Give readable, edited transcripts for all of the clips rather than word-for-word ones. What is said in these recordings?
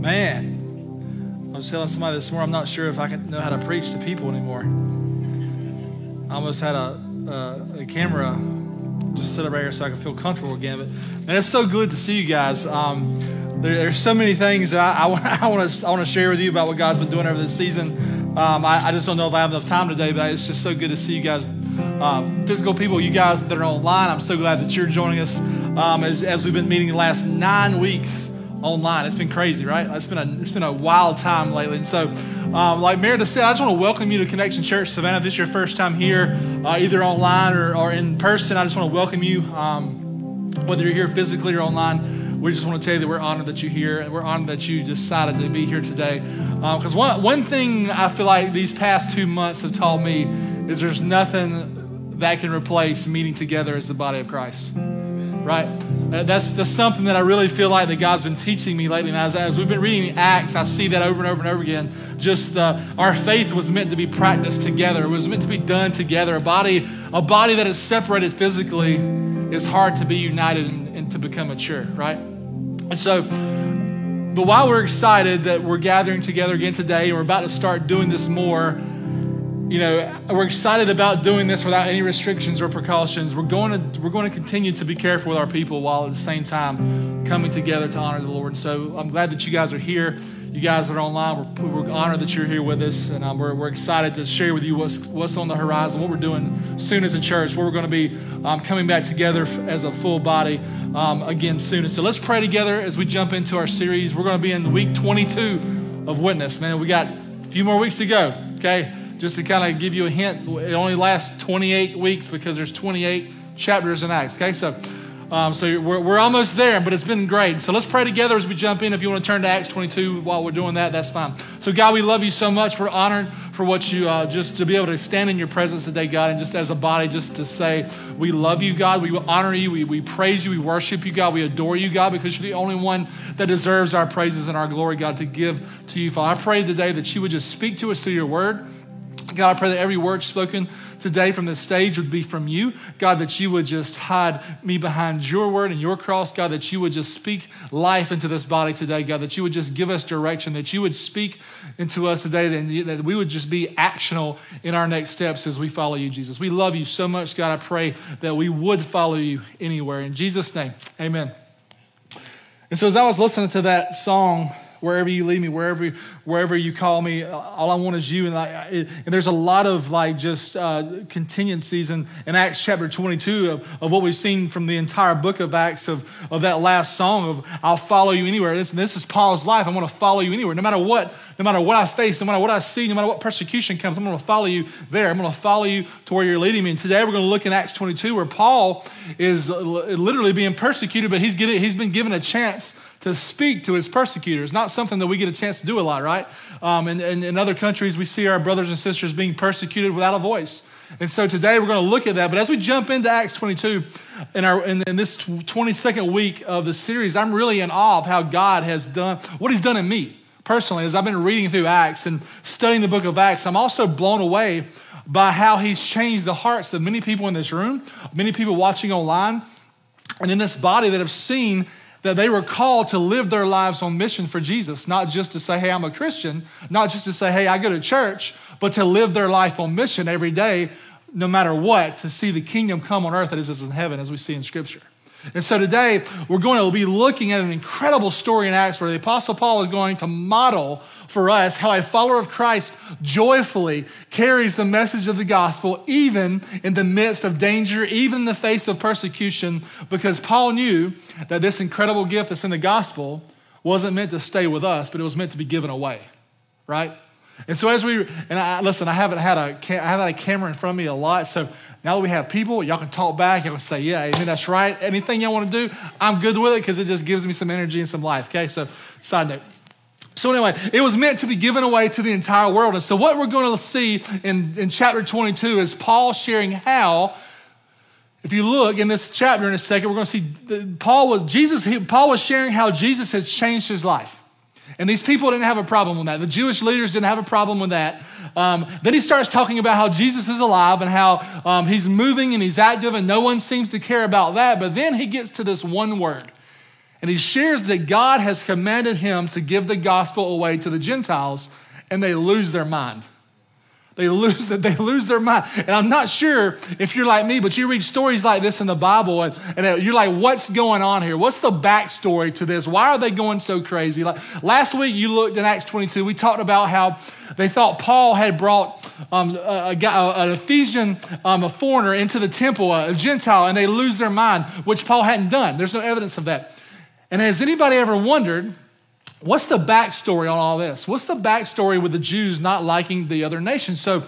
Man, I was telling somebody this morning, I'm not sure if I can know how to preach to people anymore. I almost had a camera just set up right here so I could feel comfortable again. But man, it's so good to see you guys. There's so many things that I want to share with you about what God's been doing over this season. I just don't know if I have enough time today, but it's just so good to see you guys, physical people, you guys that are online. I'm so glad that you're joining us as we've been meeting the last 9 weeks online. It's been crazy, right? It's been a wild time lately. And so, like Meredith said, I just want to welcome you to Connection Church. Savannah, if it's your first time here, either online or in person, I just want to welcome you, whether you're here physically or online. We just want to tell you that we're honored that you're here, and we're honored that you decided to be here today. Because one thing I feel like these past 2 months have taught me is there's nothing that can replace meeting together as the body of Christ, right? That's something that I really feel like that God's been teaching me lately. And as we've been reading Acts, I see that over and over and over again. Just our faith was meant to be practiced together. It was meant to be done together. A body that is separated physically is hard to be united and to become mature, right? And so, but while we're excited that we're gathering together again today and we're about to start doing this more, you know, we're excited about doing this without any restrictions or precautions. We're going to continue to be careful with our people while at the same time coming together to honor the Lord. And so I'm glad that you guys are here. You guys that are online, we're honored that you're here with us, and we're excited to share with you what's on the horizon, what we're doing soon as a church, where we're going to be coming back together as a full body again soon. And so let's pray together as we jump into our series. We're going to be in week 22 of Witness. Man, we got a few more weeks to go, okay? Just to kind of give you a hint, it only lasts 28 weeks because there's 28 chapters in Acts, okay? So we're almost there, but it's been great. So let's pray together as we jump in. If you want to turn to Acts 22 while we're doing that, that's fine. So God, we love you so much. We're honored for what you, just to be able to stand in your presence today, God, and just as a body, just to say, we love you, God. We honor you. We praise you. We worship you, God. We adore you, God, because you're the only one that deserves our praises and our glory, God, to give to you, Father. I pray today that you would just speak to us through your word. God, I pray that every word spoken today from this stage would be from you. God, that you would just hide me behind your word and your cross. God, that you would just speak life into this body today. God, that you would just give us direction, that you would speak into us today, and that we would just be actional in our next steps as we follow you, Jesus. We love you so much, God. I pray that we would follow you anywhere. In Jesus' name, amen. And so as I was listening to that song, "Wherever you lead me, wherever you call me, all I want is you." And there's a lot of continuancies in Acts chapter 22 of what we've seen from the entire book of Acts of that last song of "I'll follow you anywhere." This is Paul's life. I want to follow you anywhere, no matter what I face, no matter what I see, no matter what persecution comes. I'm going to follow you there. I'm going to follow you to where you're leading me. And today we're going to look in Acts 22 where Paul is literally being persecuted, but he's been given a chance to speak to his persecutors. Not something that we get a chance to do a lot, right? And in other countries, we see our brothers and sisters being persecuted without a voice. And so today we're going to look at that. But as we jump into Acts 22, in this 22nd week of the series, I'm really in awe of how God has done, what he's done in me personally. As I've been reading through Acts and studying the book of Acts, I'm also blown away by how he's changed the hearts of many people in this room, many people watching online, and in this body that have seen that they were called to live their lives on mission for Jesus, not just to say, hey, I'm a Christian, not just to say, hey, I go to church, but to live their life on mission every day, no matter what, to see the kingdom come on earth as it is in heaven, as we see in Scripture. And so today, we're going to be looking at an incredible story in Acts where the Apostle Paul is going to model for us how a follower of Christ joyfully carries the message of the gospel, even in the midst of danger, even in the face of persecution, because Paul knew that this incredible gift that's in the gospel wasn't meant to stay with us, but it was meant to be given away, right? And so as we, and I, listen, I haven't had a camera in front of me a lot, so now that we have people, y'all can talk back, y'all can say, yeah, amen, that's right. Anything y'all want to do, I'm good with it because it just gives me some energy and some life, okay? So side note. So anyway, it was meant to be given away to the entire world. And so what we're going to see in chapter 22 is Paul sharing how, if you look in this chapter in a second, we're going to see Paul was sharing how Jesus has changed his life. And these people didn't have a problem with that. The Jewish leaders didn't have a problem with that. Then he starts talking about how Jesus is alive and how he's moving and he's active and no one seems to care about that. But then he gets to this one word. And he shares that God has commanded him to give the gospel away to the Gentiles, and they lose their mind. They lose their mind. And I'm not sure if you're like me, but you read stories like this in the Bible, and you're like, what's going on here? What's the backstory to this? Why are they going so crazy? Like last week, you looked in Acts 22. We talked about how they thought Paul had brought an Ephesian, a foreigner, into the temple, a Gentile, and they lose their mind, which Paul hadn't done. There's no evidence of that. And has anybody ever wondered, what's the backstory on all this? What's the backstory with the Jews not liking the other nations? So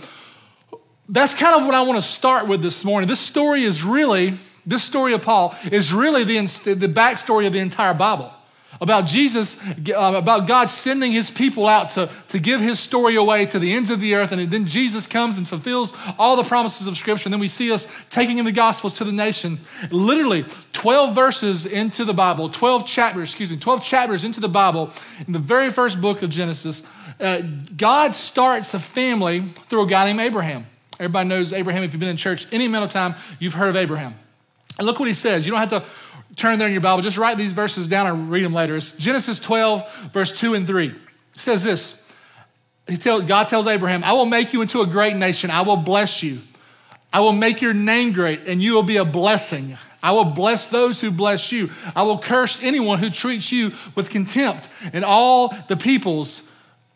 that's kind of what I want to start with this morning. This story of Paul is really the backstory of the entire Bible, about Jesus, about God sending his people out to give his story away to the ends of the earth. And then Jesus comes and fulfills all the promises of Scripture. And then we see us taking in the Gospels to the nation. Literally 12 verses into the Bible, 12 chapters into the Bible, in the very first book of Genesis, God starts a family through a guy named Abraham. Everybody knows Abraham. If you've been in church any amount of time, you've heard of Abraham. And look what he says. You don't have to turn there in your Bible. Just write these verses down and read them later. It's Genesis 12, verse 2 and 3. It says this. God tells Abraham, I will make you into a great nation. I will bless you. I will make your name great, and you will be a blessing. I will bless those who bless you. I will curse anyone who treats you with contempt, and all the peoples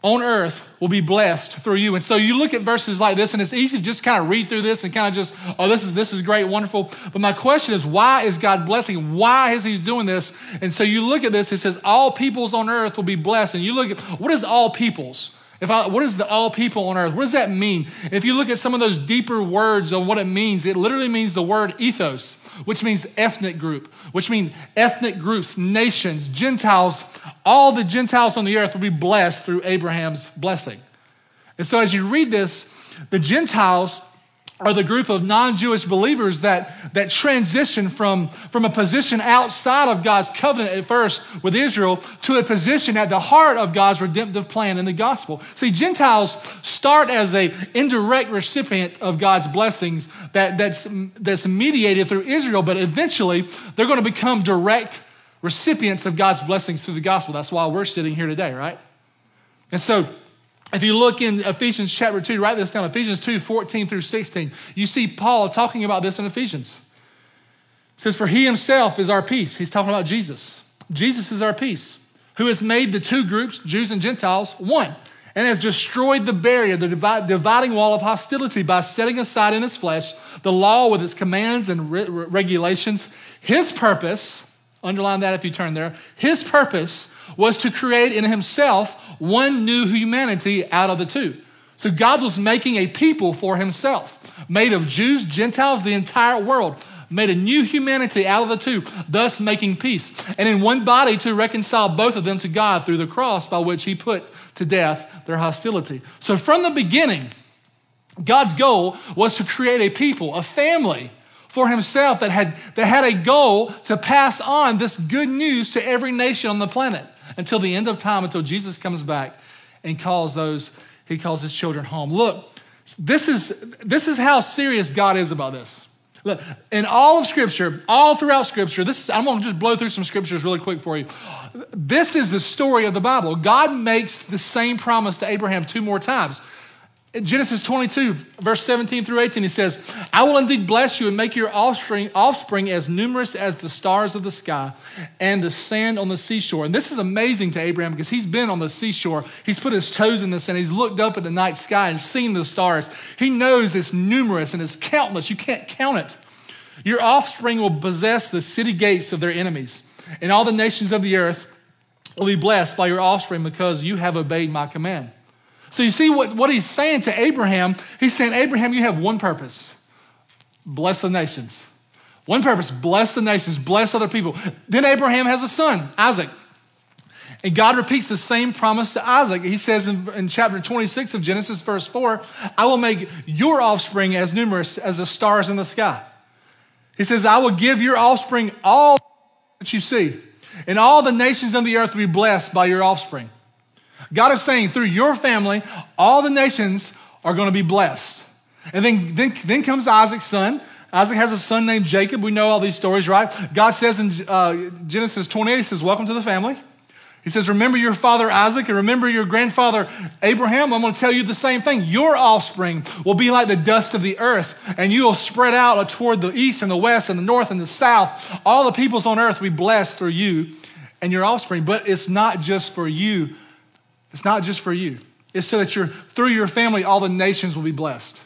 on earth will be blessed through you. And so you look at verses like this, and it's easy to just kind of read through this and kind of just, oh, this is great, wonderful. But my question is, why is God blessing? Why is he doing this? And so you look at this, it says, all peoples on earth will be blessed. And you look at, what is all peoples? What is the all people on earth? What does that mean? If you look at some of those deeper words on what it means, it literally means the word ethos, which means ethnic group, which means ethnic groups, nations, Gentiles, all the Gentiles on the earth will be blessed through Abraham's blessing. And so as you read this, the Gentiles are the group of non-Jewish believers that transition from a position outside of God's covenant at first with Israel to a position at the heart of God's redemptive plan in the gospel. See, Gentiles start as an indirect recipient of God's blessings that's mediated through Israel, but eventually they're going to become direct recipients of God's blessings through the gospel. That's why we're sitting here today, right? And so if you look in Ephesians chapter 2, write this down, Ephesians 2, 14 through 16, you see Paul talking about this in Ephesians. It says, for he himself is our peace. He's talking about Jesus. Jesus is our peace, who has made the two groups, Jews and Gentiles, one, and has destroyed the barrier, the dividing wall of hostility by setting aside in his flesh the law with its commands and regulations. His purpose, underline that if you turn there, his purpose was to create in himself one new humanity out of the two. So God was making a people for himself, made of Jews, Gentiles, the entire world, made a new humanity out of the two, thus making peace. And in one body to reconcile both of them to God through the cross by which he put to death their hostility. So from the beginning, God's goal was to create a people, a family for himself that had a goal to pass on this good news to every nation on the planet, until the end of time, until Jesus comes back and he calls his children home. Look, this is how serious God is about this. Look, in all of Scripture, all throughout Scripture, I'm going to just blow through some scriptures really quick for you. This is the story of the Bible. God makes the same promise to Abraham two more times. In Genesis 22, verse 17 through 18, he says, I will indeed bless you and make your offspring as numerous as the stars of the sky and the sand on the seashore. And this is amazing to Abraham because he's been on the seashore. He's put his toes in the sand. He's looked up at the night sky and seen the stars. He knows it's numerous and it's countless. You can't count it. Your offspring will possess the city gates of their enemies, and all the nations of the earth will be blessed by your offspring because you have obeyed my command. So you see what he's saying to Abraham. He's saying, Abraham, you have one purpose, bless the nations. One purpose, bless the nations, bless other people. Then Abraham has a son, Isaac. And God repeats the same promise to Isaac. He says in chapter 26 of Genesis, verse 4, I will make your offspring as numerous as the stars in the sky. He says, I will give your offspring all that you see, and all the nations of the earth will be blessed by your offspring. God is saying through your family, all the nations are going to be blessed. And then comes Isaac's son. Isaac has a son named Jacob. We know all these stories, right? God says in Genesis 28, he says, welcome to the family. He says, remember your father Isaac and remember your grandfather Abraham. I'm going to tell you the same thing. Your offspring will be like the dust of the earth, and you will spread out toward the east and the west and the north and the south. All the peoples on earth will be blessed through you and your offspring. But it's not just for you. It's not just for you. It's so that through your family, all the nations will be blessed.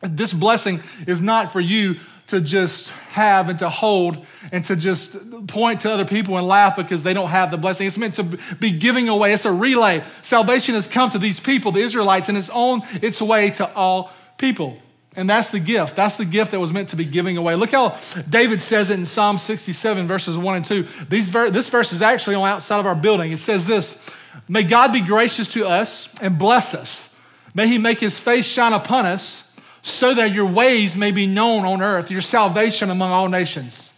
This blessing is not for you to just have and to hold and to just point to other people and laugh because they don't have the blessing. It's meant to be giving away. It's a relay. Salvation has come to these people, the Israelites, and it's on its way to all people. And that's the gift. That's the gift that was meant to be giving away. Look how David says it in Psalm 67, verses 1 and 2. This verse is actually on the outside of our building. It says this, may God be gracious to us and bless us. May he make his face shine upon us, so that your ways may be known on earth, your salvation among all nations.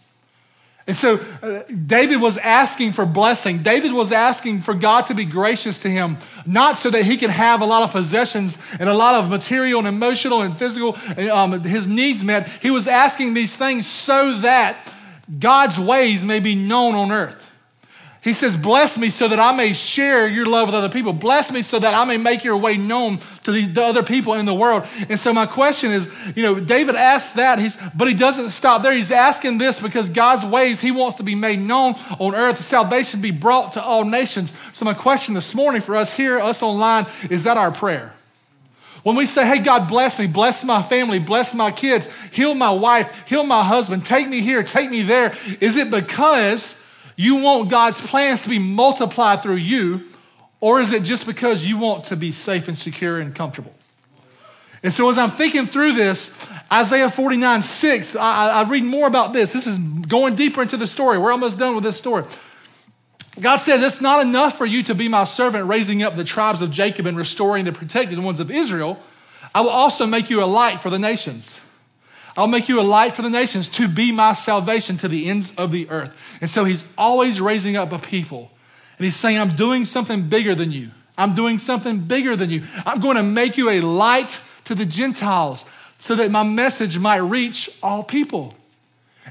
And so David was asking for blessing. David was asking for God to be gracious to him, not so that he could have a lot of possessions and a lot of material and emotional and physical, his needs met. He was asking these things so that God's ways may be known on earth. He says, bless me so that I may share your love with other people. Bless me so that I may make your way known to the other people in the world. And so my question is, David asks that, but he doesn't stop there. He's asking this because God's ways, he wants to be made known on earth. Salvation be brought to all nations. So my question this morning for us here, us online, is that our prayer? When we say, hey, God, bless me, bless my family, bless my kids, heal my wife, heal my husband, take me here, take me there, is it because you want God's plans to be multiplied through you, or is it just because you want to be safe and secure and comfortable? And so as I'm thinking through this, Isaiah 49:6, I read more about this. This is going deeper into the story. We're almost done with this story. God says, it's not enough for you to be my servant, raising up the tribes of Jacob and restoring the protected ones of Israel. I will also make you a light for the nations. I'll make you a light for the nations to be my salvation to the ends of the earth. And so he's always raising up a people. And he's saying, I'm doing something bigger than you. I'm doing something bigger than you. I'm going to make you a light to the Gentiles so that my message might reach all people.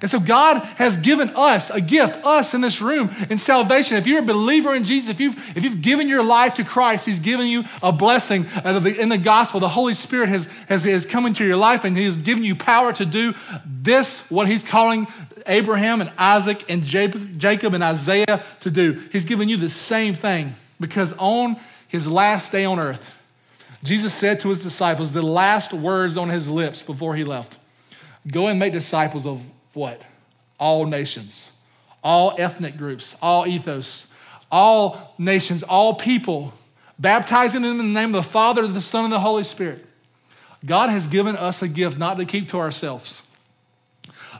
And so God has given us a gift, us in this room, in salvation. If you're a believer in Jesus, if you've given your life to Christ, he's given you a blessing in the gospel. The Holy Spirit has come into your life, and he has given you power to do this, what he's calling Abraham and Isaac and Jacob and Isaiah to do. He's given you the same thing because on his last day on earth, Jesus said to his disciples the last words on his lips before he left, go and make disciples of what? All nations, all ethnic groups, all ethos, all nations, all people, baptizing them in the name of the Father, the Son, and the Holy Spirit. God has given us a gift not to keep to ourselves,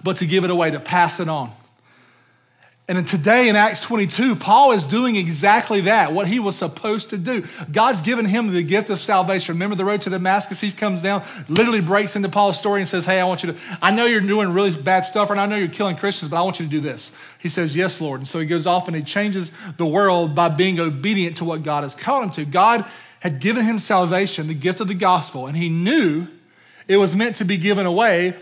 but to give it away, to pass it on. And today in Acts 22, Paul is doing exactly that, what he was supposed to do. God's given him the gift of salvation. Remember the road to Damascus? He comes down, literally breaks into Paul's story and says, hey, I know you're doing really bad stuff, and I know you're killing Christians, but I want you to do this. He says, yes, Lord. And so he goes off and he changes the world by being obedient to what God has called him to. God had given him salvation, the gift of the gospel, and he knew it was meant to be given away,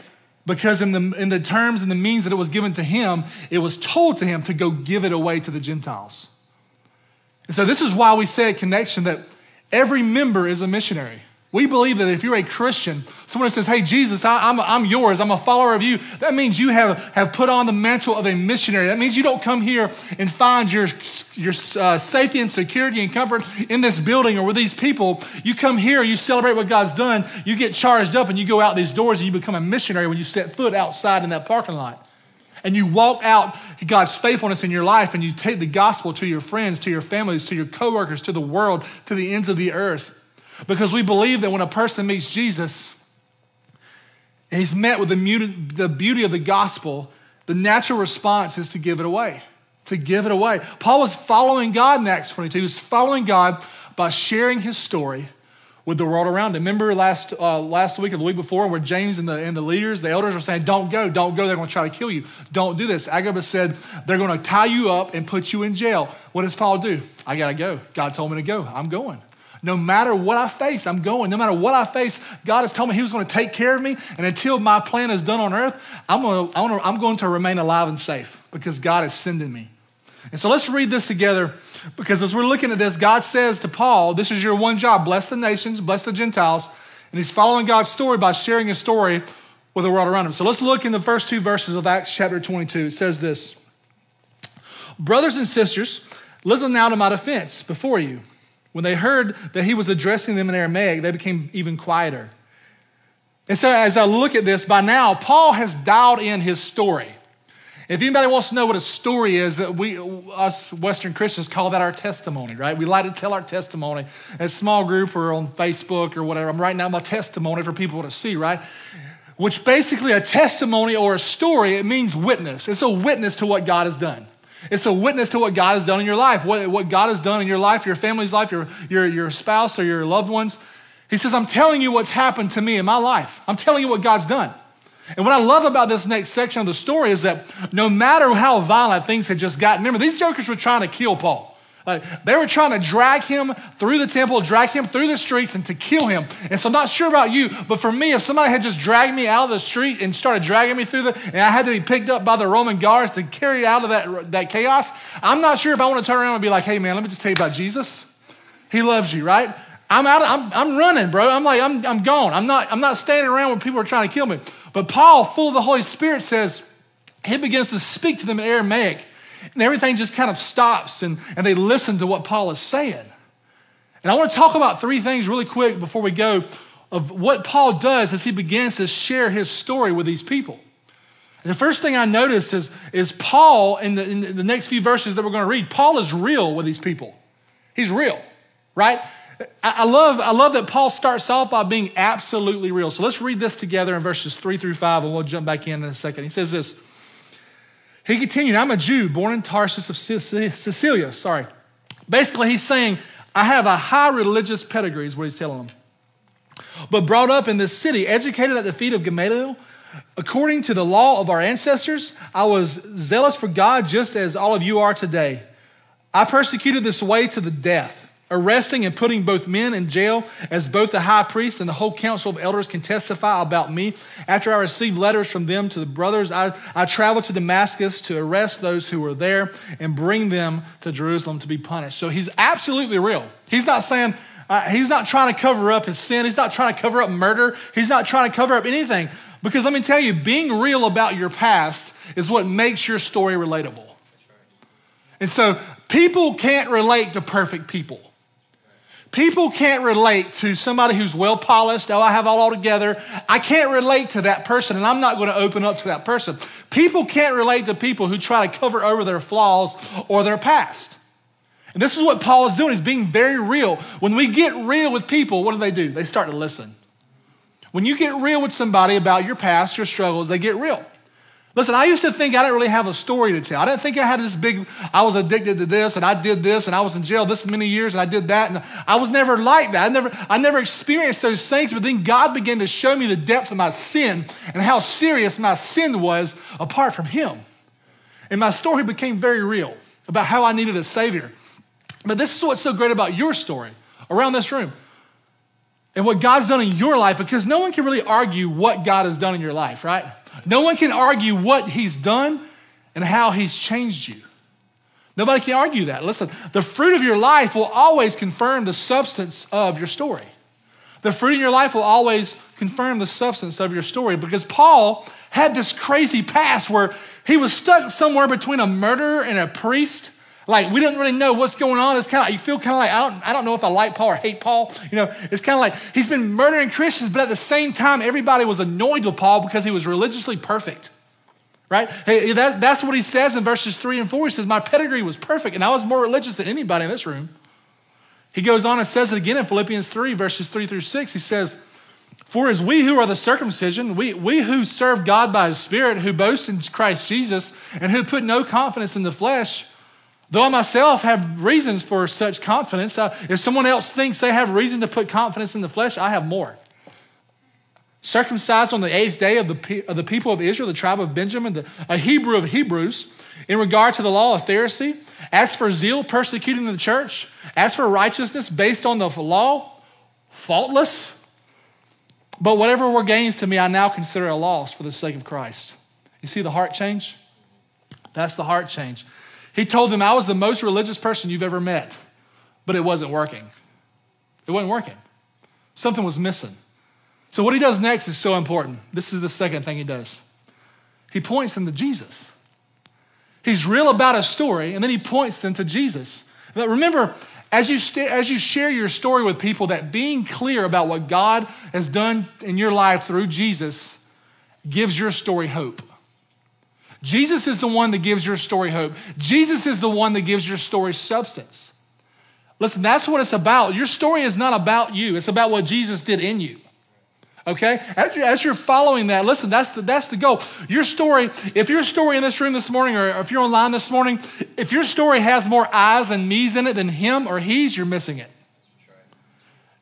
because in the terms and the means that it was given to him, it was told to him to go give it away to the Gentiles. And so this is why we say at Connection that every member is a missionary. We believe that if you're a Christian, someone who says, hey, Jesus, I'm yours, I'm a follower of you, that means you have put on the mantle of a missionary. That means you don't come here and find your safety and security and comfort in this building or with these people. You come here, you celebrate what God's done, you get charged up and you go out these doors and you become a missionary when you set foot outside in that parking lot. And you walk out God's faithfulness in your life and you take the gospel to your friends, to your families, to your coworkers, to the world, to the ends of the earth. Because we believe that when a person meets Jesus, he's met with the beauty of the gospel, the natural response is to give it away, to give it away. Paul was following God in Acts 22. He was following God by sharing his story with the world around him. Remember last week or the week before where James and the leaders, the elders were saying, don't go, they're gonna try to kill you. Don't do this. Agabus said, they're gonna tie you up and put you in jail. What does Paul do? I gotta go. God told me to go, I'm going. No matter what I face, I'm going. No matter what I face, God has told me he was going to take care of me. And until my plan is done on earth, I'm going to remain alive and safe because God is sending me. And so let's read this together, because as we're looking at this, God says to Paul, this is your one job, bless the nations, bless the Gentiles. And he's following God's story by sharing his story with the world around him. So let's look in the first two verses of Acts chapter 22. It says this, brothers and sisters, listen now to my defense before you. When they heard that he was addressing them in Aramaic, they became even quieter. And so as I look at this, by now, Paul has dialed in his story. If anybody wants to know what a story is, that we, us Western Christians, call that our testimony, right? We like to tell our testimony at small group or on Facebook or whatever. I'm writing out my testimony for people to see, right? Which basically a testimony or a story, it means witness. It's a witness to what God has done. It's a witness to what God has done in your life, what God has done in your life, your family's life, your spouse or your loved ones. He says, I'm telling you what's happened to me in my life. I'm telling you what God's done. And what I love about this next section of the story is that no matter how violent things had just gotten, remember, these jokers were trying to kill Paul. Like, they were trying to drag him through the temple, drag him through the streets and to kill him. And so I'm not sure about you, but for me, if somebody had just dragged me out of the street and started dragging me through and I had to be picked up by the Roman guards to carry out of that chaos, I'm not sure if I want to turn around and be like, hey man, let me just tell you about Jesus. He loves you, right? I'm running, bro. I'm like, I'm gone. I'm not standing around when people are trying to kill me. But Paul, full of the Holy Spirit, says, he begins to speak to them in Aramaic. And everything just kind of stops, and they listen to what Paul is saying. And I want to talk about three things really quick before we go of what Paul does as he begins to share his story with these people. And the first thing I noticed is Paul, in the next few verses that we're going to read, Paul is real with these people. He's real, right? I love that Paul starts off by being absolutely real. So let's read this together in verses 3-5, and we'll jump back in a second. He says this. He continued, I'm a Jew born in Tarsus of Cilicia. Basically, he's saying, I have a high religious pedigree is what he's telling them. But brought up in this city, educated at the feet of Gamaliel, according to the law of our ancestors, I was zealous for God just as all of you are today. I persecuted this way to the death, arresting and putting both men in jail, as both the high priest and the whole council of elders can testify about me. After I received letters from them to the brothers, I traveled to Damascus to arrest those who were there and bring them to Jerusalem to be punished. So he's absolutely real. He's not saying, he's not trying to cover up his sin. He's not trying to cover up murder. He's not trying to cover up anything. Because let me tell you, being real about your past is what makes your story relatable. And so people can't relate to perfect people. People can't relate to somebody who's well-polished. Oh, I have it all together. I can't relate to that person, and I'm not going to open up to that person. People can't relate to people who try to cover over their flaws or their past. And this is what Paul is doing. He's being very real. When we get real with people, what do? They start to listen. When you get real with somebody about your past, your struggles, they get real. Listen, I used to think I didn't really have a story to tell. I didn't think I had this big, I was addicted to this and I did this and I was in jail this many years and I did that. And I was never like that. I never experienced those things, but then God began to show me the depth of my sin and how serious my sin was apart from him. And my story became very real about how I needed a savior. But this is what's so great about your story around this room and what God's done in your life, because no one can really argue what God has done in your life, right? No one can argue what he's done and how he's changed you. Nobody can argue that. Listen, the fruit of your life will always confirm the substance of your story. The fruit in your life will always confirm the substance of your story, because Paul had this crazy past where he was stuck somewhere between a murderer and a priest. Like, we didn't really know what's going on. It's kind of, you feel kind of like, I don't know if I like Paul or hate Paul. You know, it's kind of like he's been murdering Christians, but at the same time, everybody was annoyed with Paul because he was religiously perfect, right? Hey, that's what he says in verses 3 and 4. He says, my pedigree was perfect, and I was more religious than anybody in this room. He goes on and says it again in Philippians 3, verses 3-6. He says, for as we who are the circumcision, we who serve God by his Spirit, who boast in Christ Jesus, and who put no confidence in the flesh, though I myself have reasons for such confidence, if someone else thinks they have reason to put confidence in the flesh, I have more. circumcised on the eighth day of the people of Israel, the tribe of Benjamin, a Hebrew of Hebrews, in regard to the law, a Pharisee, as for zeal, persecuting the church, as for righteousness based on the law, faultless. But whatever were gains to me, I now consider a loss for the sake of Christ. You see the heart change? That's the heart change. He told them, I was the most religious person you've ever met, but it wasn't working. It wasn't working. Something was missing. So what he does next is so important. This is the second thing he does. He points them to Jesus. He's real about a story, and then he points them to Jesus. Now, remember, as you share your story with people, that being clear about what God has done in your life through Jesus gives your story hope. Jesus is the one that gives your story hope. Jesus is the one that gives your story substance. Listen, that's what it's about. Your story is not about you. It's about what Jesus did in you. Okay? As you're following that, listen, that's the goal. Your story, if your story in this room this morning, or if you're online this morning, if your story has more I's and me's in it than him or he's, you're missing it.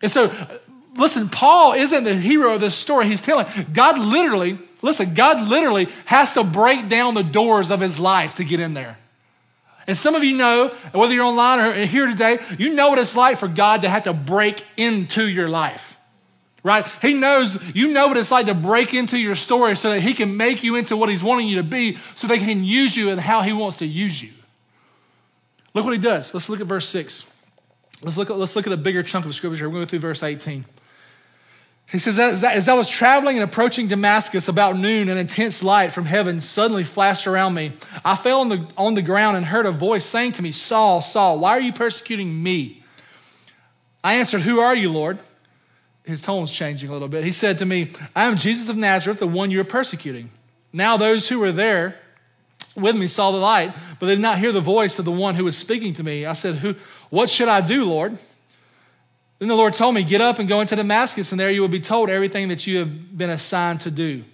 And so, listen, Paul isn't the hero of this story. He's telling, God literally has to break down the doors of his life to get in there. And some of you know, whether you're online or here today, you know what it's like for God to have to break into your life. Right? He knows, you know what it's like to break into your story so that he can make you into what he's wanting you to be, so they can use you and how he wants to use you. Look what he does. Let's look at verse 6. Let's look at a bigger chunk of scripture. We're going to go through verse 18. He says, as I was traveling and approaching Damascus about noon, an intense light from heaven suddenly flashed around me. I fell on the ground and heard a voice saying to me, Saul, Saul, why are you persecuting me? I answered, who are you, Lord? His tone's changing a little bit. He said to me, I am Jesus of Nazareth, the one you are persecuting. Now those who were there with me saw the light, but they did not hear the voice of the one who was speaking to me. I said, What should I do, Lord? Then the Lord told me, get up and go into Damascus, and there you will be told everything that you have been assigned to do.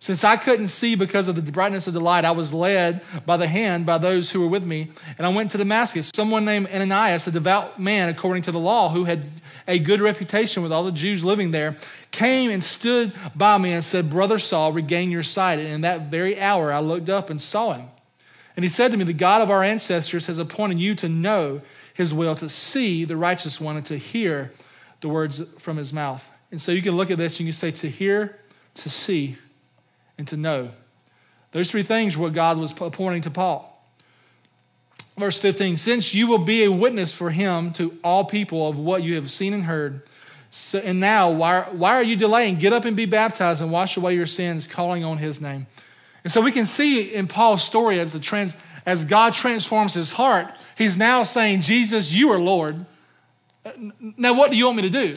Since I couldn't see because of the brightness of the light, I was led by the hand by those who were with me, and I went to Damascus. Someone named Ananias, a devout man according to the law, who had a good reputation with all the Jews living there, came and stood by me and said, Brother Saul, regain your sight. And in that very hour, I looked up and saw him. And he said to me, the God of our ancestors has appointed you to know his will, to see the righteous one, and to hear the words from his mouth. And so you can look at this and you can say, to hear, to see, and to know. Those three things were what God was appointing to Paul. Verse 15, since you will be a witness for him to all people of what you have seen and heard, so, and now why are you delaying? Get up and be baptized and wash away your sins, calling on his name. And so we can see in Paul's story as God transforms his heart, he's now saying, Jesus, you are Lord. Now what do you want me to do?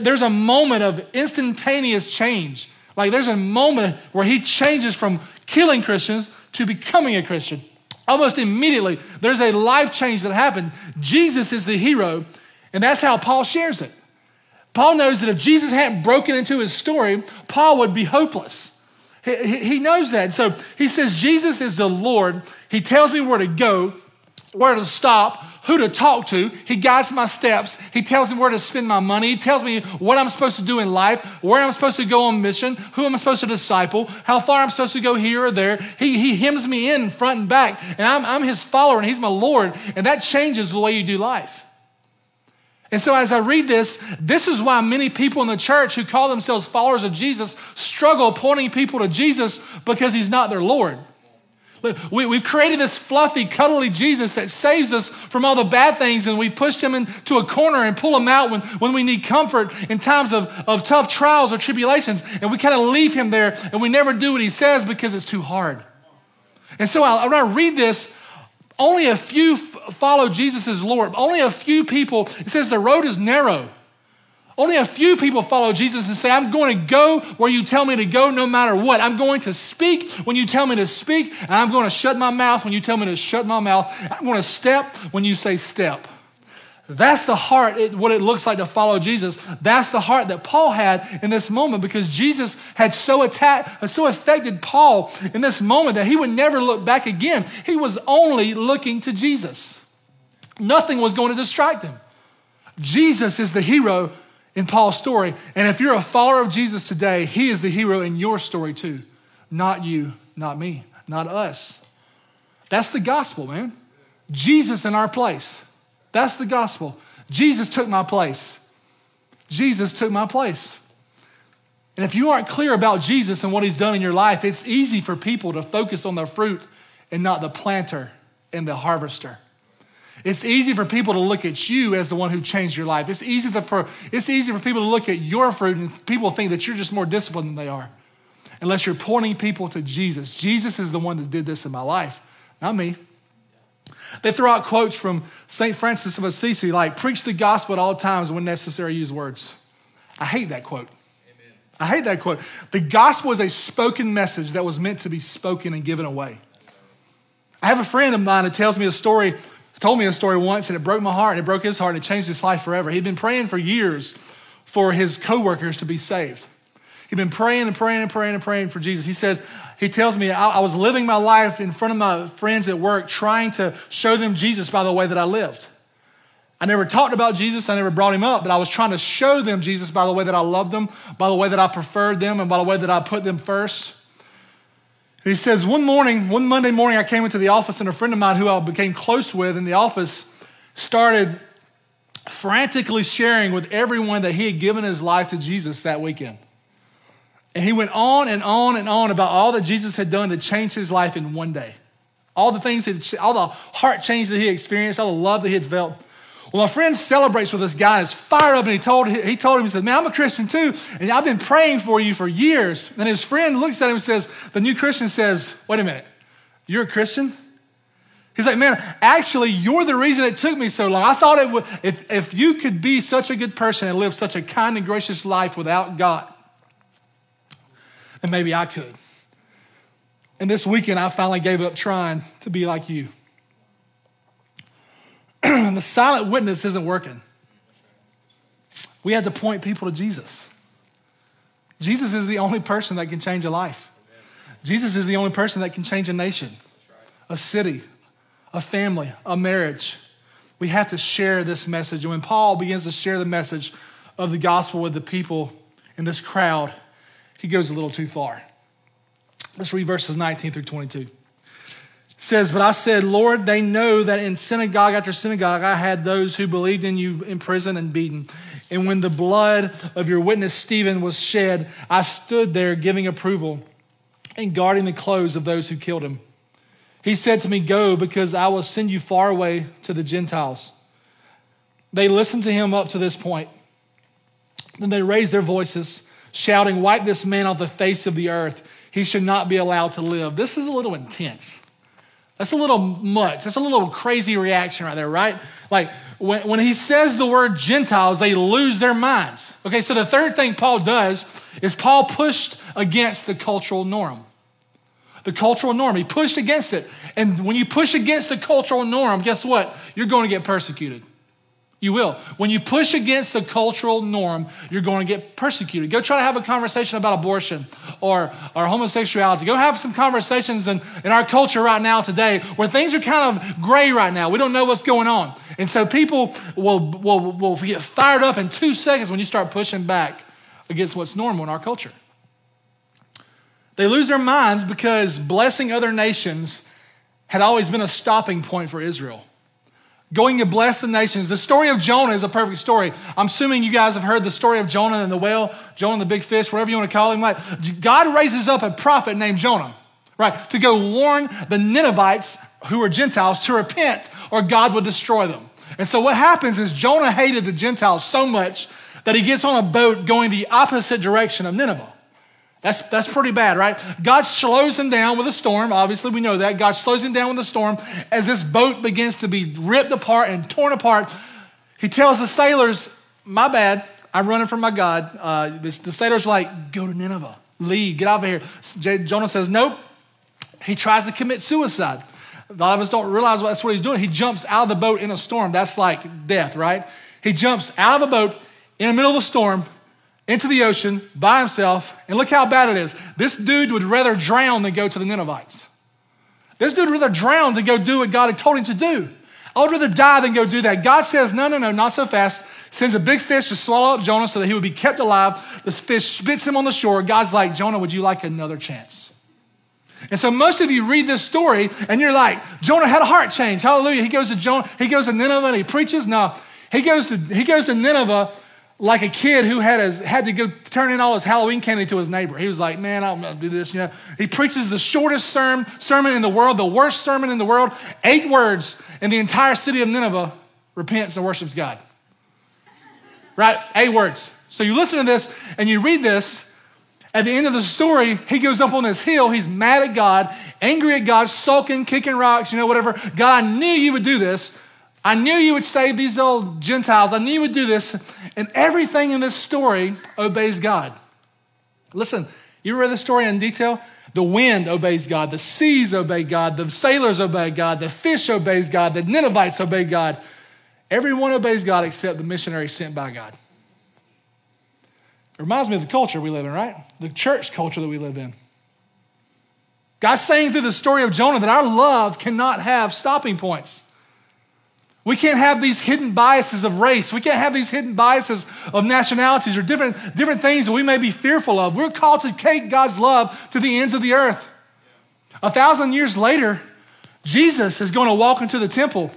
There's a moment of instantaneous change. Like there's a moment where he changes from killing Christians to becoming a Christian. Almost immediately, there's a life change that happened. Jesus is the hero, and that's how Paul shares it. Paul knows that if Jesus hadn't broken into his story, Paul would be hopeless. He knows that. So he says, Jesus is the Lord. He tells me where to go, where to stop, who to talk to. He guides my steps. He tells me where to spend my money. He tells me what I'm supposed to do in life, where I'm supposed to go on mission, who I'm supposed to disciple, how far I'm supposed to go here or there. He hems me in front and back, and I'm his follower, and he's my Lord, and that changes the way you do life. And so as I read this, this is why many people in the church who call themselves followers of Jesus struggle pointing people to Jesus, because he's not their Lord. We've created this fluffy, cuddly Jesus that saves us from all the bad things, and we pushed him into a corner and pull him out when we need comfort in times of tough trials or tribulations, and we kind of leave him there, and we never do what he says because it's too hard. And so when I read this, only a few follow Jesus as Lord. Only a few people, it says the road is narrow. Only a few people follow Jesus and say, I'm going to go where you tell me to go no matter what. I'm going to speak when you tell me to speak, and I'm going to shut my mouth when you tell me to shut my mouth. I'm going to step when you say step. That's the heart, what it looks like to follow Jesus. That's the heart that Paul had in this moment, because Jesus had so affected Paul in this moment that he would never look back again. He was only looking to Jesus. Nothing was going to distract him. Jesus is the hero. in Paul's story. And if you're a follower of Jesus today, he is the hero in your story too. Not you, not me, not us. That's the gospel, man. Jesus in our place. That's the gospel. Jesus took my place. Jesus took my place. And if you aren't clear about Jesus and what he's done in your life, it's easy for people to focus on the fruit and not the planter and the harvester. It's easy for people to look at you as the one who changed your life. It's easy for people to look at your fruit and people think that you're just more disciplined than they are, unless you're pointing people to Jesus. Jesus is the one that did this in my life, not me. They throw out quotes from St. Francis of Assisi, like, preach the gospel at all times, when necessary, use words. I hate that quote. Amen. I hate that quote. The gospel is a spoken message that was meant to be spoken and given away. I have a friend of mine who told me a story once, and it broke my heart, and it broke his heart, and it changed his life forever. He'd been praying for years for his coworkers to be saved. He'd been praying for Jesus. He says, he tells me, I was living my life in front of my friends at work, trying to show them Jesus by the way that I lived. I never talked about Jesus. I never brought him up, but I was trying to show them Jesus by the way that I loved them, by the way that I preferred them, and by the way that I put them first. And he says, one Monday morning, I came into the office, and a friend of mine who I became close with in the office started frantically sharing with everyone that he had given his life to Jesus that weekend. And he went on and on and on about all that Jesus had done to change his life in one day. All the things, all the heart change that he experienced, all the love that he had felt. Well, my friend celebrates with this guy and is fired up, and he told him, he said, man, I'm a Christian too, and I've been praying for you for years. And his friend looks at him and says, the new Christian says, wait a minute, you're a Christian? He's like, man, actually, you're the reason it took me so long. I thought it would, if you could be such a good person and live such a kind and gracious life without God, and maybe I could. And this weekend, I finally gave up trying to be like you. The silent witness isn't working. We had to point people to Jesus. Jesus is the only person that can change a life. Jesus is the only person that can change a nation, a city, a family, a marriage. We have to share this message. And when Paul begins to share the message of the gospel with the people in this crowd, he goes a little too far. Let's read verses 19 through 22. It says, but I said, Lord, they know that in synagogue after synagogue, I had those who believed in you imprisoned and beaten. And when the blood of your witness Stephen was shed, I stood there giving approval and guarding the clothes of those who killed him. He said to me, go, because I will send you far away to the Gentiles. They listened to him up to this point. Then they raised their voices, shouting, wipe this man off the face of the earth. He should not be allowed to live. This is a little intense. That's a little much. That's a little crazy reaction right there, right? Like when he says the word Gentiles, they lose their minds. Okay, so the third thing Paul does is Paul pushed against the cultural norm. The cultural norm, he pushed against it. And when you push against the cultural norm, guess what? You're going to get persecuted. You will. When you push against the cultural norm, you're going to get persecuted. Go try to have a conversation about abortion or homosexuality. Go have some conversations in our culture right now today where things are kind of gray right now. We don't know what's going on. And so people will get fired up in 2 seconds when you start pushing back against what's normal in our culture. They lose their minds because blessing other nations had always been a stopping point for Israel. Going to bless the nations. The story of Jonah is a perfect story. I'm assuming you guys have heard the story of Jonah and the whale, Jonah and the big fish, whatever you want to call him. Like God raises up a prophet named Jonah, right, to go warn the Ninevites, who are Gentiles, to repent or God will destroy them. And so what happens is Jonah hated the Gentiles so much that he gets on a boat going the opposite direction of Nineveh. That's pretty bad, right? God slows him down with a storm. Obviously, we know that. God slows him down with a storm. As this boat begins to be ripped apart and torn apart, he tells the sailors, my bad, I'm running from my God. The sailors are like, go to Nineveh, leave, get out of here. Jonah says, nope. He tries to commit suicide. A lot of us don't realize that's what he's doing. He jumps out of the boat in a storm. That's like death, right? He jumps out of a boat in the middle of a storm, into the ocean by himself, and look how bad it is. This dude would rather drown than go to the Ninevites. This dude would rather drown than go do what God had told him to do. I would rather die than go do that. God says, no, not so fast. sends a big fish to swallow up Jonah so that he would be kept alive. This fish spits him on the shore. God's like, Jonah, would you like another chance? And so most of you read this story and you're like, Jonah had a heart change. Hallelujah. He goes to Nineveh and he preaches. No, he goes to Nineveh like a kid who had to go turn in all his Halloween candy to his neighbor. He was like, man, I don't know how to do this. You know, he preaches the shortest sermon in the world, the worst sermon in the world, 8 words, and the entire city of Nineveh repents and worships God. Right? 8 words. So you listen to this and you read this. At the end of the story, he goes up on this hill. He's mad at God, angry at God, sulking, kicking rocks, you know, whatever. God, I knew you would do this. I knew you would save these old Gentiles. I knew you would do this. And everything in this story obeys God. Listen, you read the story in detail? The wind obeys God. The seas obey God. The sailors obey God. The fish obeys God. The Ninevites obey God. Everyone obeys God except the missionary sent by God. It reminds me of the culture we live in, right? The church culture that we live in. God's saying through the story of Jonah that our love cannot have stopping points. We can't have these hidden biases of race. We can't have these hidden biases of nationalities or different things that we may be fearful of. We're called to take God's love to the ends of the earth. 1,000 years later, Jesus is going to walk into the temple.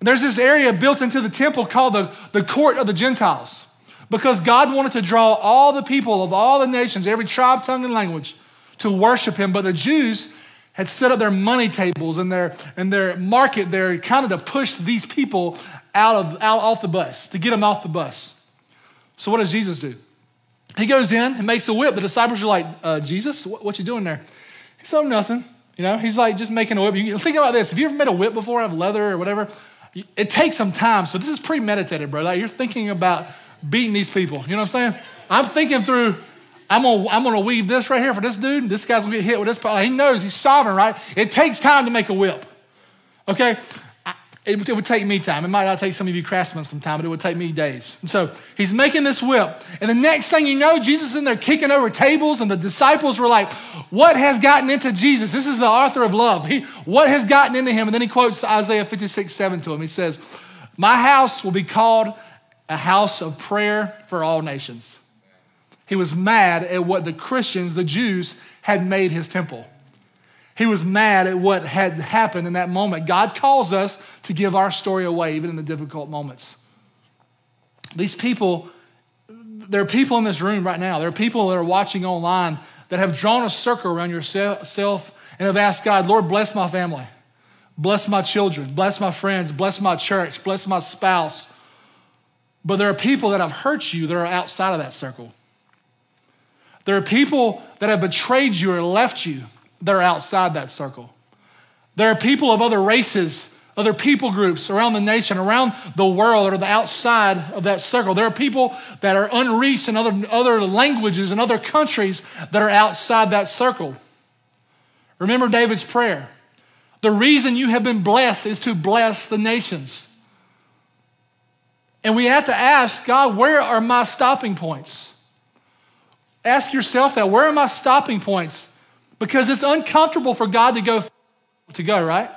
There's this area built into the temple called the court of the Gentiles, because God wanted to draw all the people of all the nations, every tribe, tongue, and language, to worship him. But the Jews had set up their money tables and their market there kind of to push these people off the bus, to get them off the bus. So what does Jesus do? He goes in and makes a whip. The disciples are like, Jesus, what you doing there? He said, nothing. You know, he's like just making a whip. You think about this. Have you ever made a whip before out of leather or whatever? It takes some time. So this is premeditated, bro. Like you're thinking about beating these people. You know what I'm saying? I'm thinking through, I'm gonna weave this right here for this dude. This guy's gonna get hit with this. He knows he's sovereign, right? It takes time to make a whip. Okay? It would take me time. It might not take some of you craftsmen some time, but it would take me days. And so he's making this whip. And the next thing you know, Jesus is in there kicking over tables, and the disciples were like, what has gotten into Jesus? This is the author of love. What has gotten into him? And then he quotes Isaiah 56:7 to him. He says, my house will be called a house of prayer for all nations. He was mad at what the Christians, the Jews, had made his temple. He was mad at what had happened in that moment. God calls us to give our story away, even in the difficult moments. These people, there are people in this room right now. There are people that are watching online that have drawn a circle around yourself and have asked God, Lord, bless my family. Bless my children. Bless my friends. Bless my church. Bless my spouse. But there are people that have hurt you that are outside of that circle. There are people that have betrayed you or left you that are outside that circle. There are people of other races, other people groups around the nation, around the world, or the outside of that circle. There are people that are unreached in other languages and other countries that are outside that circle. Remember David's prayer. The reason you have been blessed is to bless the nations. And we have to ask, God, where are my stopping points? Ask yourself that. Where are my stopping points? Because it's uncomfortable for God to go, right?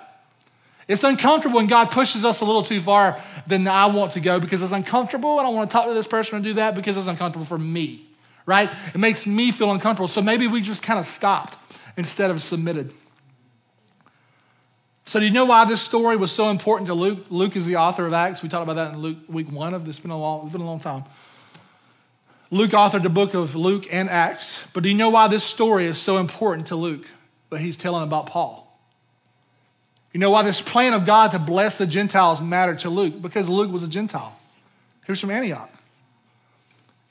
It's uncomfortable when God pushes us a little too far than I want to go, because it's uncomfortable. I don't want to talk to this person or do that because it's uncomfortable for me, right? It makes me feel uncomfortable. So maybe we just kind of stopped instead of submitted. So do you know why this story was so important to Luke? Luke is the author of Acts. We talked about that in Luke week 1 of this. It's been a long time. Luke authored the book of Luke and Acts, but do you know why this story is so important to Luke? But he's telling about Paul. You know why this plan of God to bless the Gentiles mattered to Luke? Because Luke was a Gentile. He was from Antioch.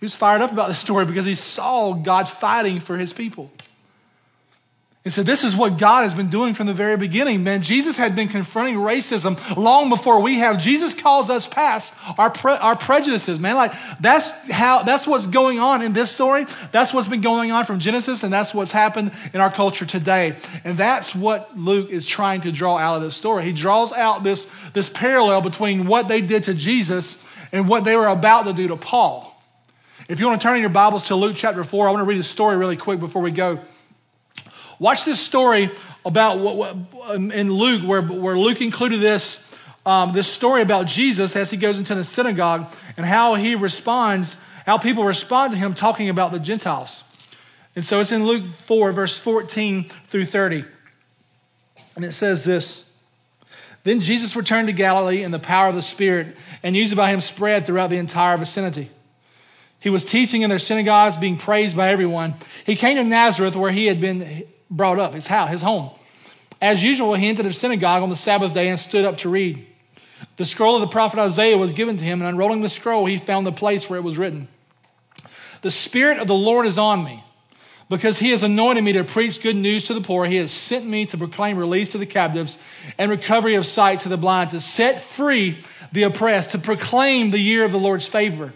He was fired up about this story because he saw God fighting for his people. And so this is what God has been doing from the very beginning, man. Jesus had been confronting racism long before we have. Jesus calls us past our prejudices, man. Like that's what's going on in this story. That's what's been going on from Genesis, and that's what's happened in our culture today. And that's what Luke is trying to draw out of this story. He draws out this parallel between what they did to Jesus and what they were about to do to Paul. If you want to turn in your Bibles to Luke chapter 4, I want to read a story really quick before we go. Watch this story about in Luke where Luke included this this story about Jesus as he goes into the synagogue and how he responds, how people respond to him talking about the Gentiles. And so it's in Luke 4, verse 14 through 30. And it says this, "Then Jesus returned to Galilee in the power of the Spirit, and news about him spread throughout the entire vicinity. He was teaching in their synagogues, being praised by everyone. He came to Nazareth where he had been brought up," his house, his home. "As usual, he entered the synagogue on the Sabbath day and stood up to read. The scroll of the prophet Isaiah was given to him, and unrolling the scroll, he found the place where it was written, 'The Spirit of the Lord is on me, because he has anointed me to preach good news to the poor. He has sent me to proclaim release to the captives and recovery of sight to the blind, to set free the oppressed, to proclaim the year of the Lord's favor.'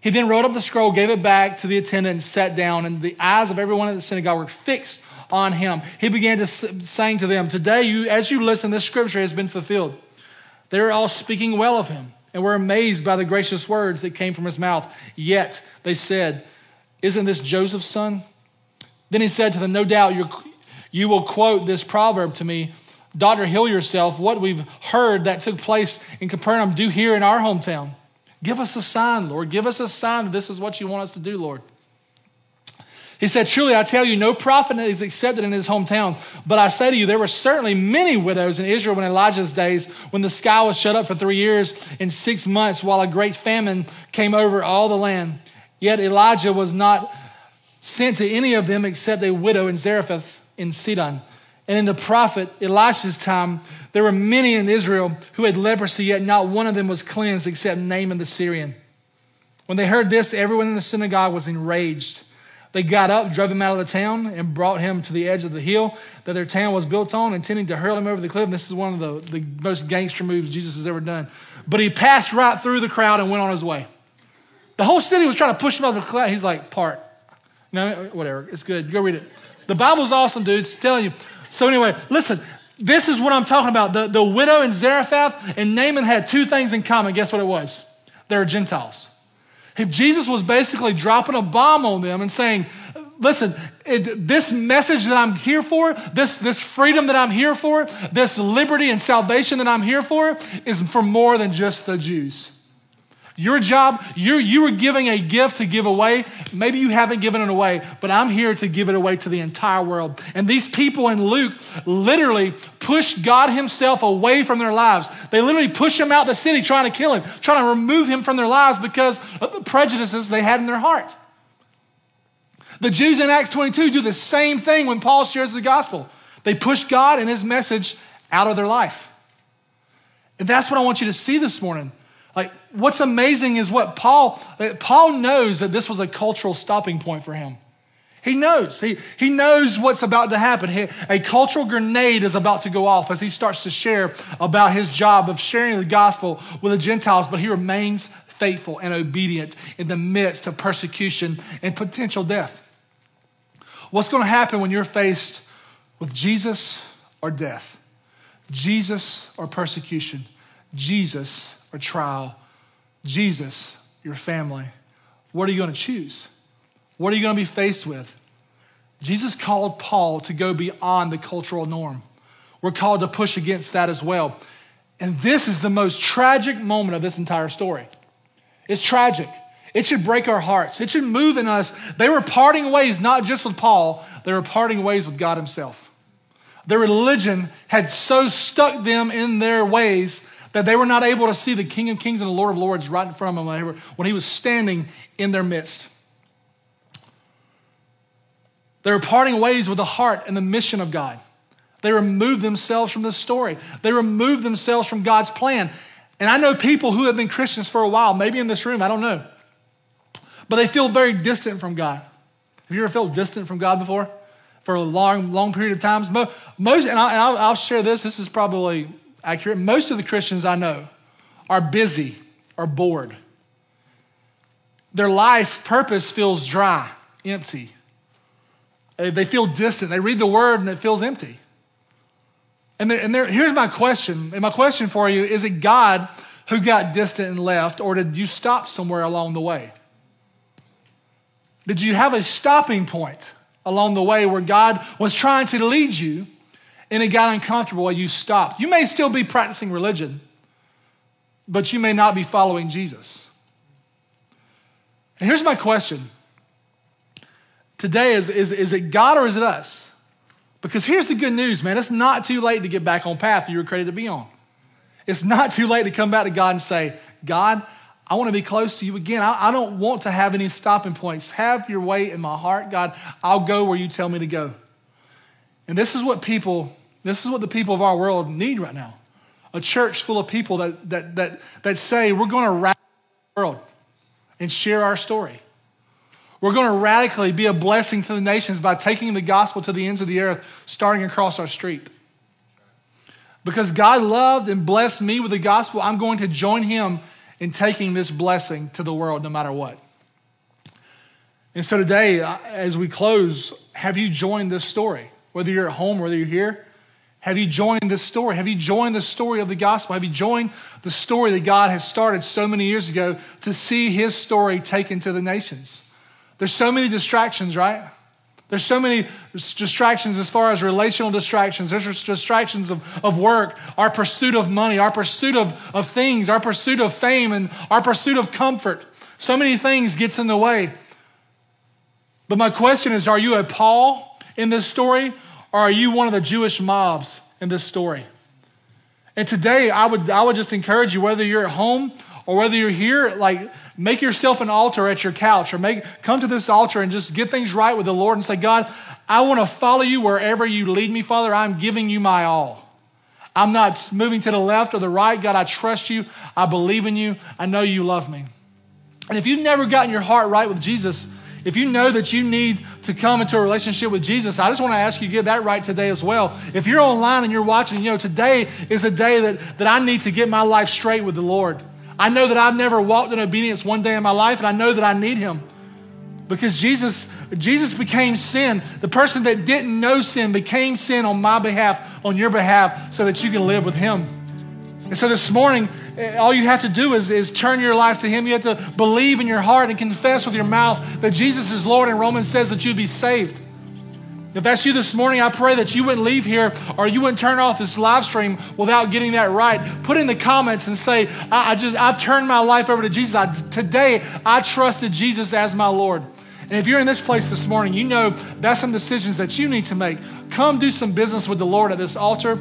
He then rolled up the scroll, gave it back to the attendant, and sat down, and the eyes of everyone at the synagogue were fixed on him. He began to saying to them, 'Today, as you listen, this scripture has been fulfilled.' They were all speaking well of him and were amazed by the gracious words that came from his mouth. Yet they said, 'Isn't this Joseph's son?' Then he said to them, 'No doubt you will quote this proverb to me, "Daughter, heal yourself. What we've heard that took place in Capernaum, do here in our hometown." Give us a sign, Lord. Give us a sign that this is what you want us to do, Lord." He said, "Truly, I tell you, no prophet is accepted in his hometown. But I say to you, there were certainly many widows in Israel in Elijah's days, when the sky was shut up for 3 years and 6 months while a great famine came over all the land. Yet Elijah was not sent to any of them except a widow in Zarephath in Sidon. And in the prophet Elisha's time, there were many in Israel who had leprosy, yet not one of them was cleansed except Naaman the Syrian." When they heard this, everyone in the synagogue was enraged. They got up, drove him out of the town, and brought him to the edge of the hill that their town was built on, intending to hurl him over the cliff. And this is one of the most gangster moves Jesus has ever done. But he passed right through the crowd and went on his way. The whole city was trying to push him over the cliff. He's like, "Part. No, whatever. It's good. Go read it. The Bible's awesome, dude. It's telling you." So anyway, listen, this is what I'm talking about. The widow in Zarephath and Naaman had two things in common. Guess what it was? They were Gentiles. If Jesus was basically dropping a bomb on them and saying, "Listen, this message that I'm here for, this freedom that I'm here for, this liberty and salvation that I'm here for is for more than just the Jews. Your job, you were giving a gift to give away. Maybe you haven't given it away, but I'm here to give it away to the entire world." And these people in Luke literally pushed God himself away from their lives. They literally pushed him out the city, trying to kill him, trying to remove him from their lives because of the prejudices they had in their heart. The Jews in Acts 22 do the same thing when Paul shares the gospel. They push God and his message out of their life. And that's what I want you to see this morning. Like, what's amazing is what Paul knows that this was a cultural stopping point for him. He knows. He knows what's about to happen. A cultural grenade is about to go off as he starts to share about his job of sharing the gospel with the Gentiles, but he remains faithful and obedient in the midst of persecution and potential death. What's going to happen when you're faced with Jesus or death? Jesus or persecution? Jesus or trial? Jesus, your family? What are you going to choose? What are you going to be faced with? Jesus called Paul to go beyond the cultural norm. We're called to push against that as well. And this is the most tragic moment of this entire story. It's tragic. It should break our hearts. It should move in us. They were parting ways, not just with Paul. They were parting ways with God himself. Their religion had so stuck them in their ways that they were not able to see the King of Kings and the Lord of Lords right in front of them when he was standing in their midst. They were parting ways with the heart and the mission of God. They removed themselves from this story. They removed themselves from God's plan. And I know people who have been Christians for a while, maybe in this room, I don't know, but they feel very distant from God. Have you ever felt distant from God before? For a long, long period of time? Most, and I'll share this is probably accurate. Most of the Christians I know are busy or bored. Their life purpose feels dry, empty. They feel distant. They read the word and it feels empty. And here's my question. And my question for you, is it God who got distant and left, or did you stop somewhere along the way? Did you have a stopping point along the way where God was trying to lead you and it got uncomfortable and you stopped? You may still be practicing religion, but you may not be following Jesus. And here's my question. Today, is it God or is it us? Because here's the good news, man. It's not too late to get back on path you were created to be on. It's not too late to come back to God and say, God, I want to be close to you again. I don't want to have any stopping points. Have your way in my heart, God. I'll go where you tell me to go. And this is what the people of our world need right now. A church full of people that say, we're going to radically the world and share our story. We're going to radically be a blessing to the nations by taking the gospel to the ends of the earth, starting across our street. Because God loved and blessed me with the gospel, I'm going to join him in taking this blessing to the world no matter what. And so today, as we close, have you joined this story? Whether you're at home, whether you're here, have you joined this story? Have you joined the story of the gospel? Have you joined the story that God has started so many years ago to see his story taken to the nations? There's so many distractions, right? There's so many distractions as far as relational distractions. There's distractions of work, our pursuit of money, our pursuit of things, our pursuit of fame, and our pursuit of comfort. So many things gets in the way. But my question is, are you a Paul in this story, or are you one of the Jewish mobs in this story? And today, I would just encourage you, whether you're at home or whether you're here, like, make yourself an altar at your couch, or come to this altar and just get things right with the Lord and say, God, I want to follow you wherever you lead me, Father. I'm giving you my all. I'm not moving to the left or the right. God, I trust you. I believe in you. I know you love me. And if you've never gotten your heart right with Jesus, if you know that you need to come into a relationship with Jesus, I just want to ask you to get that right today as well. If you're online and you're watching, you know, today is the day that I need to get my life straight with the Lord. I know that I've never walked in obedience one day in my life, and I know that I need him because Jesus became sin. The person that didn't know sin became sin on my behalf, on your behalf, so that you can live with him. And so this morning, all you have to do is turn your life to him. You have to believe in your heart and confess with your mouth that Jesus is Lord, and Romans says that you'd be saved. If that's you this morning, I pray that you wouldn't leave here or you wouldn't turn off this live stream without getting that right. Put in the comments and say, I've turned my life over to Jesus. Today, I trusted Jesus as my Lord. And if you're in this place this morning, you know that's some decisions that you need to make. Come do some business with the Lord at this altar.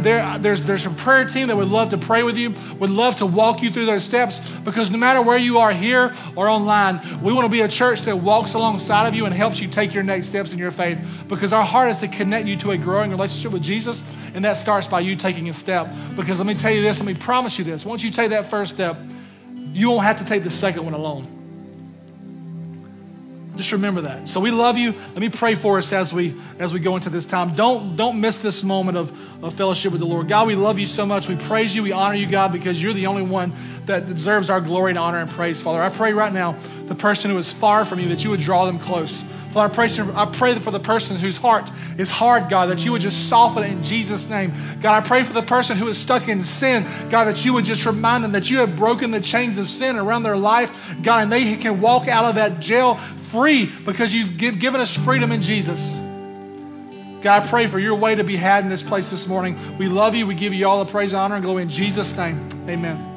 There's a prayer team that would love to pray with you, would love to walk you through those steps, because no matter where you are, here or online, we want to be a church that walks alongside of you and helps you take your next steps in your faith, because our heart is to connect you to a growing relationship with Jesus, and that starts by you taking a step. Because let me tell you this, let me promise you this, once you take that first step, you won't have to take the second one alone. Just remember that. So we love you. Let me pray for us as we go into this time. Don't miss this moment of fellowship with the Lord. God, we love you so much. We praise you. We honor you, God, because you're the only one that deserves our glory and honor and praise, Father. I pray right now, the person who is far from you, that you would draw them close. Father, I pray for the person whose heart is hard, God, that you would just soften it in Jesus' name. God, I pray for the person who is stuck in sin, God, that you would just remind them that you have broken the chains of sin around their life, God, and they can walk out of that jail free because you've given us freedom in Jesus. God, I pray for your way to be had in this place this morning. We love you. We give you all the praise, honor, and glory in Jesus' name. Amen.